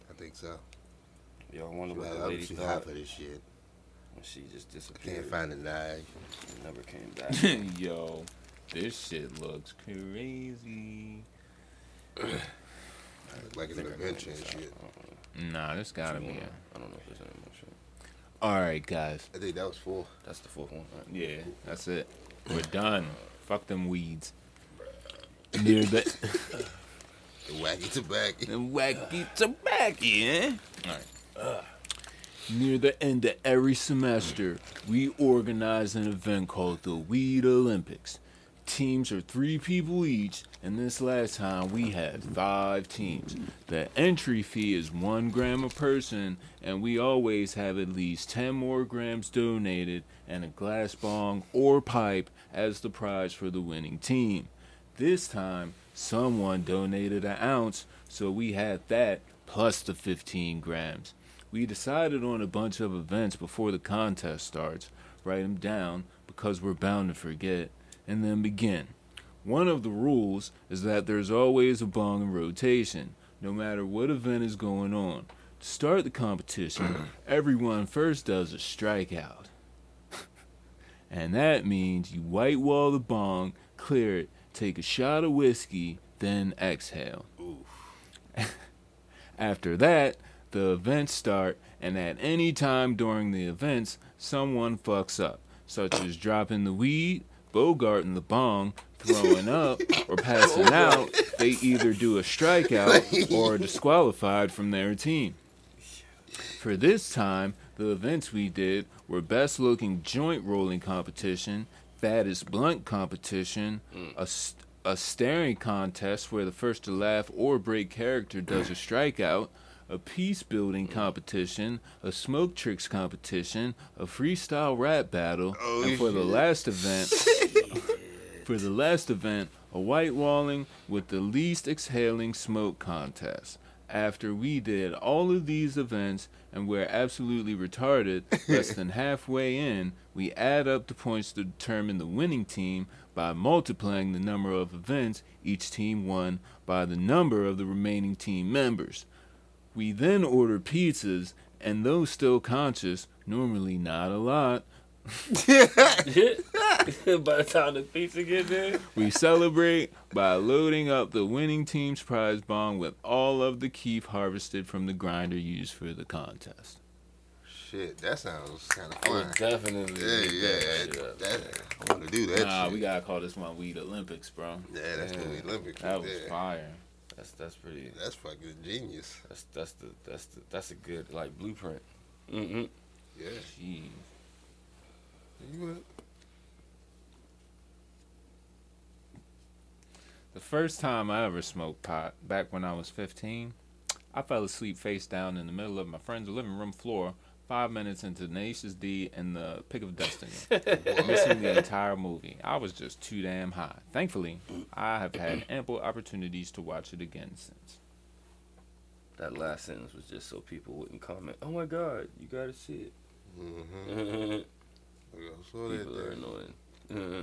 I think so. Yo, I wonder what that lady thought. She hot for this shit. When she just disappeared. I can't find a knife. She never came back. Yo, this shit looks crazy. Look like an adventure and shit. Nah, this gotta be it. I don't know if there's any more shit. Alright, guys. I think that was 4. That's the 4th one. Right? Yeah, that's it. We're done. Fuck them weeds. Near the wacky tobacco. The wacky tobacco, eh? Alright. Near the end of every semester, we organize an event called the Weed Olympics. Teams are 3 people each, and this last time we had 5 teams. The entry fee is 1 gram a person, and we always have at least 10 more grams donated and a glass bong or pipe as the prize for the winning team. This time, someone donated an ounce, so we had that plus the 15 grams. We decided on a bunch of events before the contest starts. Write them down because we're bound to forget. And then begin. One of the rules is that there's always a bong in rotation, no matter what event is going on. To start the competition, everyone first does a strikeout. And that means you white wall the bong, clear it, take a shot of whiskey, then exhale. Oof. After that, the events start, and at any time during the events, someone fucks up, such as dropping the weed, Bogarting the bong, throwing up, or passing out. They either do a strikeout or are disqualified from their team. For this time, the events we did were best looking joint rolling competition, fattest blunt competition, a staring contest where the first to laugh or break character does a strikeout, a peace building competition, a smoke tricks competition, a freestyle rap battle, and for the last event, a white walling with the least exhaling smoke contest. After we did all of these events and we're absolutely retarded, less than halfway in, we add up the points to determine the winning team by multiplying the number of events each team won by the number of the remaining team members. We then ordered pizzas, and though still conscious, normally not a lot, By the time the pizza get there. We celebrate by loading up the winning team's prize bomb with all of the keef harvested from the grinder used for the contest. Shit, that sounds kind of fun. Definitely. Yeah. I want to do that. Nah, shit. We gotta call this one Weed Olympics, bro. Yeah, that's the Weed Olympics. That was fire. That's pretty. That's fucking genius. That's a good like blueprint. Mm-hmm. Yeah. Jeez. You up? The first time I ever smoked pot, back when I was 15, I fell asleep face down in the middle of my friend's living room floor. 5 minutes into Tenacious D and the Pick of Destiny, missing the entire movie. I was just too damn high. Thankfully, I have had ample opportunities to watch it again since. That last sentence was just so people wouldn't comment. Oh my God, you gotta see it. Mm-hmm. People are annoying. Mm-hmm.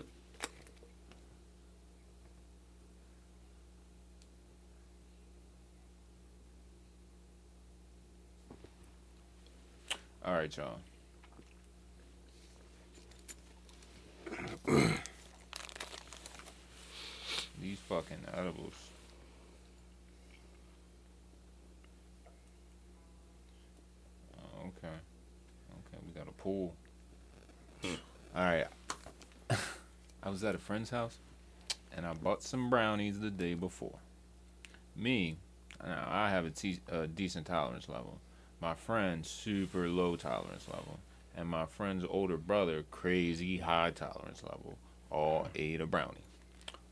All right, y'all. These fucking edibles. Oh, okay. Okay, we got a pool. All right. I was at a friend's house, and I bought some brownies the day before. I have a decent tolerance level. My friend, super low tolerance level. And my friend's older brother, crazy high tolerance level. All ate a brownie.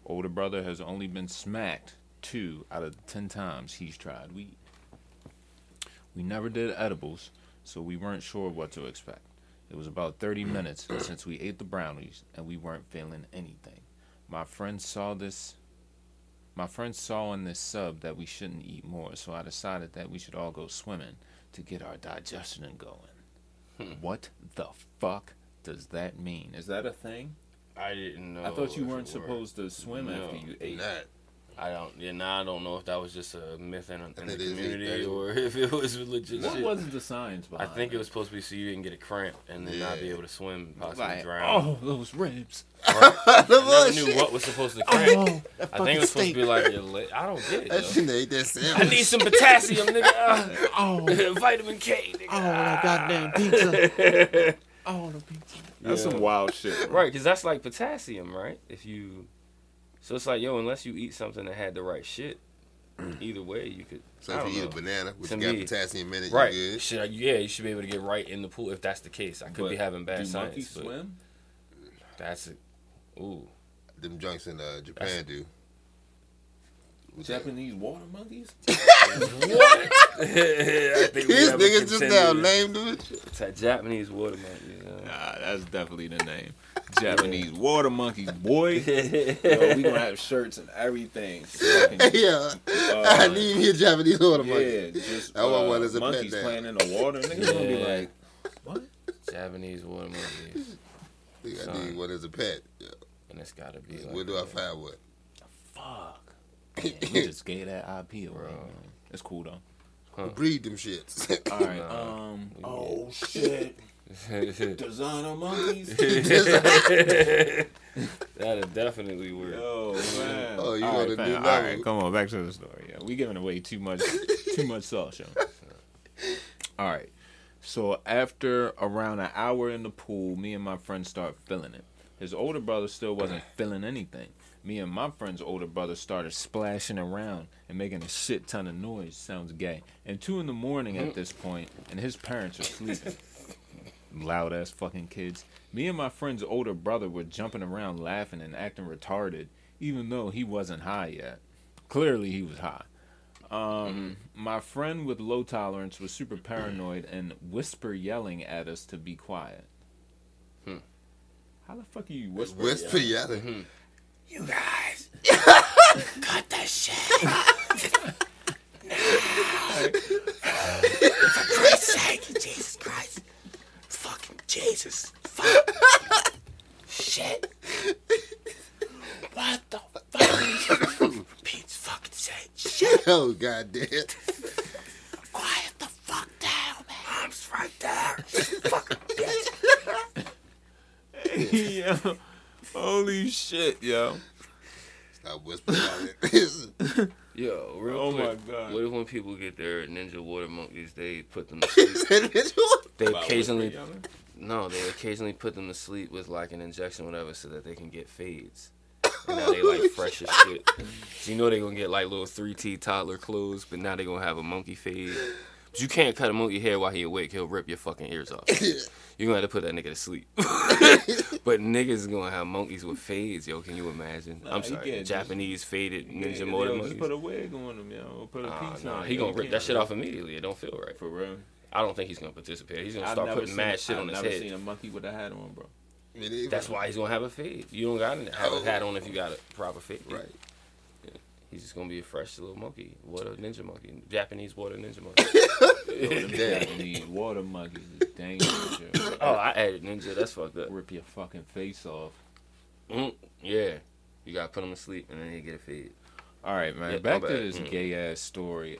Older brother has only been smacked 2 out of 10 times he's tried weed. We never did edibles, so we weren't sure what to expect. It was about 30 minutes since we ate the brownies, and we weren't feeling anything. My friend saw in this sub that we shouldn't eat more, so I decided that we should all go swimming to get our digestion going. What the fuck does that mean? Is that a thing? I didn't know. I thought you weren't supposed to swim after you ate. I don't know if that was just a myth in the community or if it was legit. What was the science behind it? I think it was supposed to be so you didn't get a cramp and then not be able to swim, possibly drown. Oh, those ribs. Right. I never knew what was supposed to cramp. Oh, I think it was supposed to be like your leg. I don't get it. I need some potassium, nigga. Vitamin K, nigga. Oh, that goddamn pizza. Oh, the pizza. That's some wild shit. Bro. Right, because that's like potassium, right? So it's like, yo, unless you eat something that had the right shit, either way you could. So if you eat a banana, which got potassium in it, right? You good. You should be able to get right in the pool if that's the case. I could be having bad science. Do monkeys swim? That's it. Ooh. Them junks in Japan do. What's Japanese water monkeys? What? These niggas just now named them. Japanese water monkeys. Nah, that's definitely the name. Japanese water monkeys, boy. Yo, we gonna have shirts and everything. So I need me a Japanese water monkey. Yeah, just a monkeys playing in the water. Niggas gonna be like, what? Japanese water monkeys. I think I need one as a pet. Yeah. And it's gotta be. Where do I find what? Fuck. Man, we just gave that IP away. It's cool though. Huh. Breed them shits. All right. Oh shit. Designer monkeys. That'll definitely work. Yo, man. Oh, you want to do that? All right, come on, back to the story. Yeah, we giving away too much sauce, yo. All right. So after around an hour in the pool, me and my friend start feeling it. His older brother still wasn't feeling anything. Me and my friend's older brother started splashing around and making a shit ton of noise. Sounds gay. And 2 a.m. at this point, and his parents are sleeping. Loud ass fucking kids. Me and my friend's older brother were jumping around laughing and acting retarded, even though he wasn't high yet. Clearly he was high. My friend with low tolerance was super paranoid and whisper yelling at us to be quiet. How the fuck are you whisper yelling? Mm-hmm. You guys, cut that shit. No. For Christ's sake, Jesus Christ. Fucking Jesus. Fuck. Shit. What the fuck? Pete's fucking saying shit. Oh, goddamn. Quiet the fuck down, man. Mom's right there. Fucking bitch. Yo. Holy shit, yo. Stop whispering about it. Yo, real quick. My God. What if when people get their ninja water monkeys, they put them to sleep? They occasionally... No, they occasionally put them to sleep with, like, an injection or whatever so that they can get fades. And now they, like, fresh as shit. So you know they're going to get, like, little 3T toddler clothes, but now they're going to have a monkey fade. But you can't cut a monkey hair while he awake. He'll rip your fucking ears off. You're going to have to put that nigga to sleep. But niggas going to have monkeys with fades, yo. Can you imagine? Nah, I'm sorry. Japanese faded ninja motor monkeys. Just put a wig on him, yo. Or put a piece on him. He going to rip that shit off immediately. It don't feel right. For real. I don't think he's going to participate. He's going to start putting mad shit on his head. I've never seen a monkey with a hat on, bro. That's why he's going to have a fade. You don't got to have a hat on if you got a proper fade. Right. Yeah. He's just going to be a fresh little monkey. Water ninja monkey. Japanese water ninja monkey. Japanese water monkeys is dangerous. Oh, I added ninja. That's fucked up. Rip your fucking face off. Yeah. You got to put him to sleep and then he get a fade. All right, man. Yeah, back to this gay-ass story.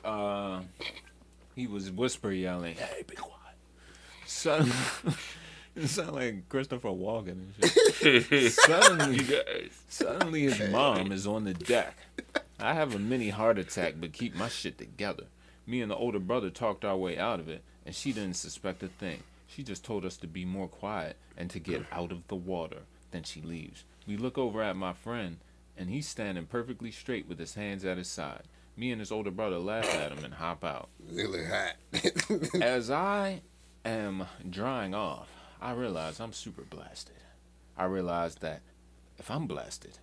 He was whisper yelling, "Hey, be quiet." Suddenly, it sounded like Christopher Walken and shit. Suddenly his mom is on the deck. I have a mini heart attack, but keep my shit together. Me and the older brother talked our way out of it, and she didn't suspect a thing. She just told us to be more quiet and to get out of the water. Then she leaves. We look over at my friend, and he's standing perfectly straight with his hands at his side. Me and his older brother laugh at him and hop out. Really hot. As I am drying off, I realize I'm super blasted. I realize that if I'm blasted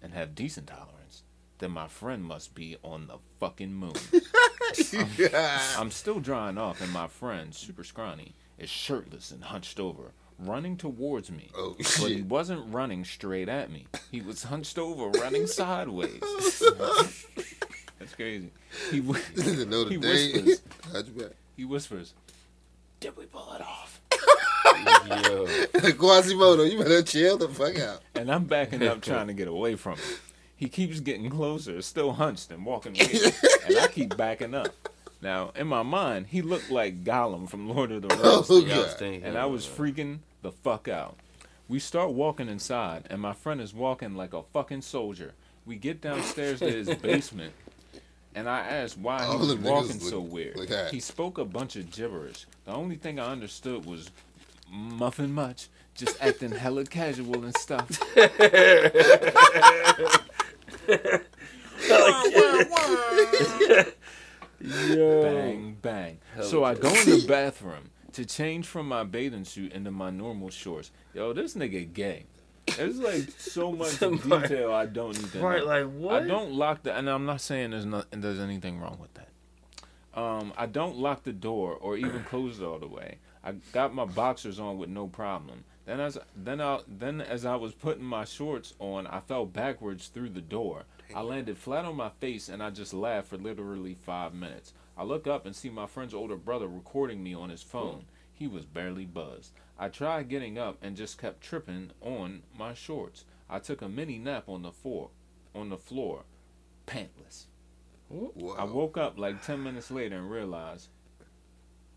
and have decent tolerance, then my friend must be on the fucking moon. I'm still drying off, and my friend, super scrawny, is shirtless and hunched over, running towards me. Oh, but shit. He wasn't running straight at me. He was hunched over, running sideways. That's crazy. He whispers, "Did we pull it off?" Yo. Quasimodo, you better chill the fuck out. And I'm backing up trying to get away from him. He keeps getting closer, still hunched and walking weird. And I keep backing up. Now, in my mind, he looked like Gollum from Lord of the Rings. And I was freaking the fuck out. We start walking inside, and my friend is walking like a fucking soldier. We get downstairs to his basement. And I asked why he was walking so weird. He spoke a bunch of gibberish. The only thing I understood was muffin much, just acting hella casual and stuff. Bang, bang. So I go in the bathroom to change from my bathing suit into my normal shorts. Yo, this nigga gay. There's like so much detail I don't need to know. Right, like what? I don't lock the, and I'm not saying there's anything wrong with that. I don't lock the door or even close it all the way. I got my boxers on with no problem. Then as I was putting my shorts on, I fell backwards through the door. I landed flat on my face and I just laughed for literally 5 minutes. I look up and see my friend's older brother recording me on his phone. He was barely buzzed. I tried getting up and just kept tripping on my shorts. I took a mini nap on the floor, pantless. Whoa. I woke up like 10 minutes later and realized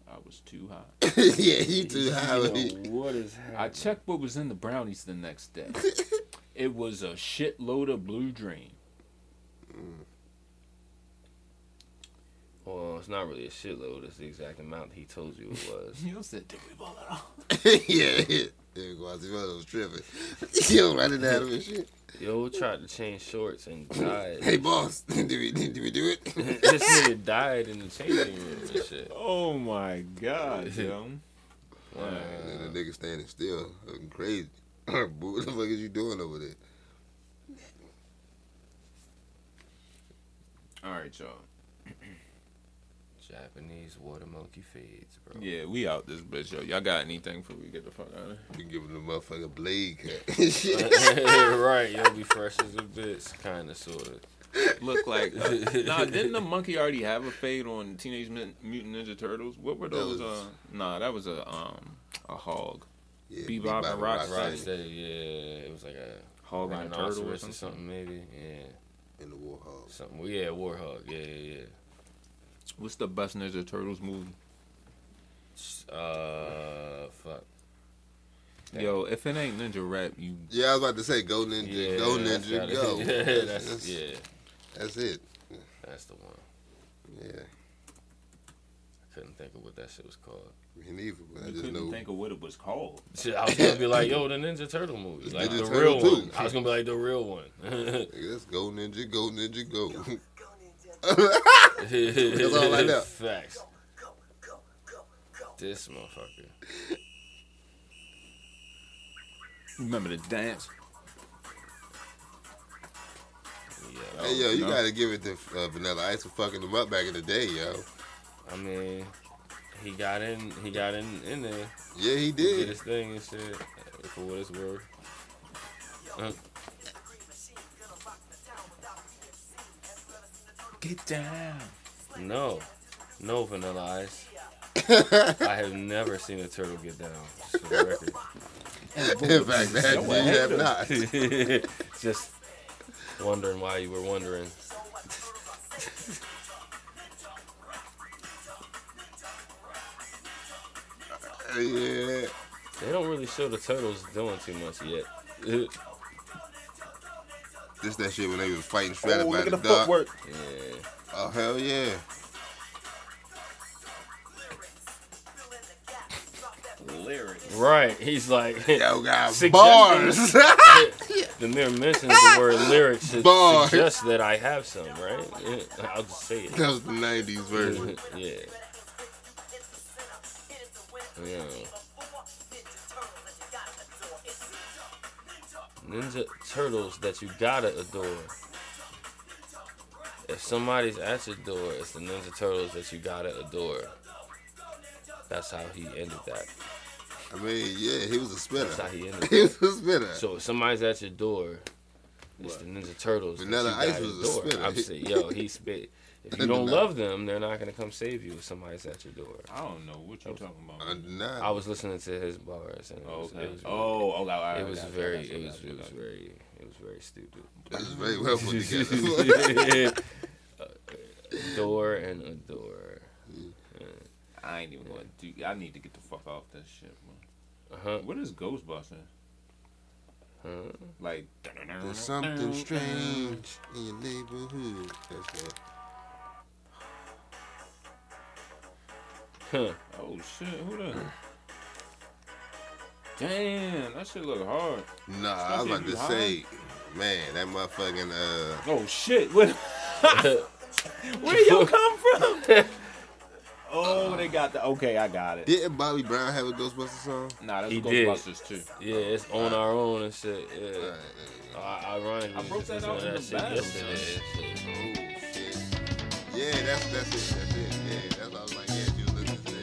I was too high. Yeah, he too high. What is happening? I checked what was in the brownies the next day. It was a shitload of Blue Dream. Well, it's not really a shitload. It's the exact amount he told you it was. You said, "Did we ball it off?" Yeah, Guazimodo was tripping. Yo, I didn't have him and shit. Yo, tried to change shorts and died. Hey, boss, did we do it? This nigga died in the changing room and shit. Oh my God, yo. Wow. And the nigga standing still, looking crazy. What the fuck is you doing over there? All right, y'all. Japanese water monkey fades, bro. Yeah, we out this bitch, yo. Y'all got anything before we get the fuck out of here? We can give him the motherfucking blade cut. Right, y'all be fresh as a bitch. Kinda, sorta. Look like... nah, didn't the monkey already have a fade on Teenage Mutant Ninja Turtles? What were those? Nah, that was a hog. Yeah, Bebop and Rocksteady. Yeah, it was like a... Hog and a turtle or something, maybe. Yeah. And the Warhog. Something. Yeah, Warhog. Yeah. What's the best Ninja Turtles movie? Fuck. that. Yo, if it ain't Ninja Rap, you... Yeah, I was about to say, go Ninja, yeah, go Ninja, go. That's it. That's the one. Yeah. I couldn't think of what that shit was called. Me neither, but I just couldn't think of what it was called. Shit, I was going to be like, yo, the Ninja Turtle movie. Like, Ninja the Turtle real too. One. I was going to be like, the real one. Let's go Ninja, go Ninja, go. Go Ninja. That's all I know. Facts. This motherfucker. Remember the dance? Yeah, hey, yo, you gotta give it to Vanilla Ice for fucking him up back in the day, yo. I mean, he got in there. Yeah, he did. He did his thing and shit, for what it's worth. Get down. No, Vanilla Ice. I have never seen a turtle get down, just for the record. In fact, you have not. Just wondering why you were wondering. Yeah. They don't really show the turtles doing too much yet. Just that shit when they was fighting shredded by the dog. Footwork. Yeah. Oh, hell yeah. Lyrics. Right, he's like, yo, got bars. The mere mention of the word lyrics suggests that I have some, right? Yeah, I'll just say it. That was the 90s version. Yeah. Yeah. Ninja Turtles that you gotta adore. If somebody's at your door, it's the Ninja Turtles that you gotta adore. That's how he ended that. I mean, yeah, he was a spinner. That's how he ended. He was a spinner. So if somebody's at your door, it's the Ninja Turtles. Vanilla Ice was a spinner. I'm saying, yo, he spit. If you don't love them, they're not gonna come save you. If somebody's at your door. I don't know what you're talking about. I was listening to his bars. And it was very stupid. It was very well put together. Door and adore. I ain't even going to do... I need to get the fuck off that shit, man. Uh-huh. What is Ghostbusters? Huh? Like... There's something strange in your neighborhood. That's right. Huh. Oh, shit. Who that? Damn, that shit look hard. Nah, I was about to say... Man, that motherfucking... Oh, shit. Where y'all come from? Oh, they got the... Okay, I got it. Didn't Bobby Brown have a Ghostbusters song? Nah, that's Ghostbusters too. Yeah, it's on our own and shit. Yeah. Ironically. I broke that out in the battle. Oh, shit. Yeah, that's it. That's it. Yeah, that's what I was like. Yeah, you listen to that.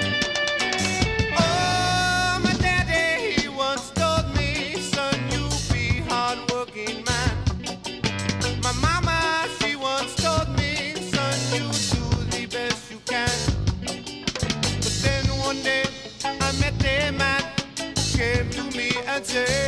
Yeah. Oh, my daddy, he once told me, son, you hardworking man. My mama, she once told me, son, you do the best you can. But then one day, I met a man who came to me and said,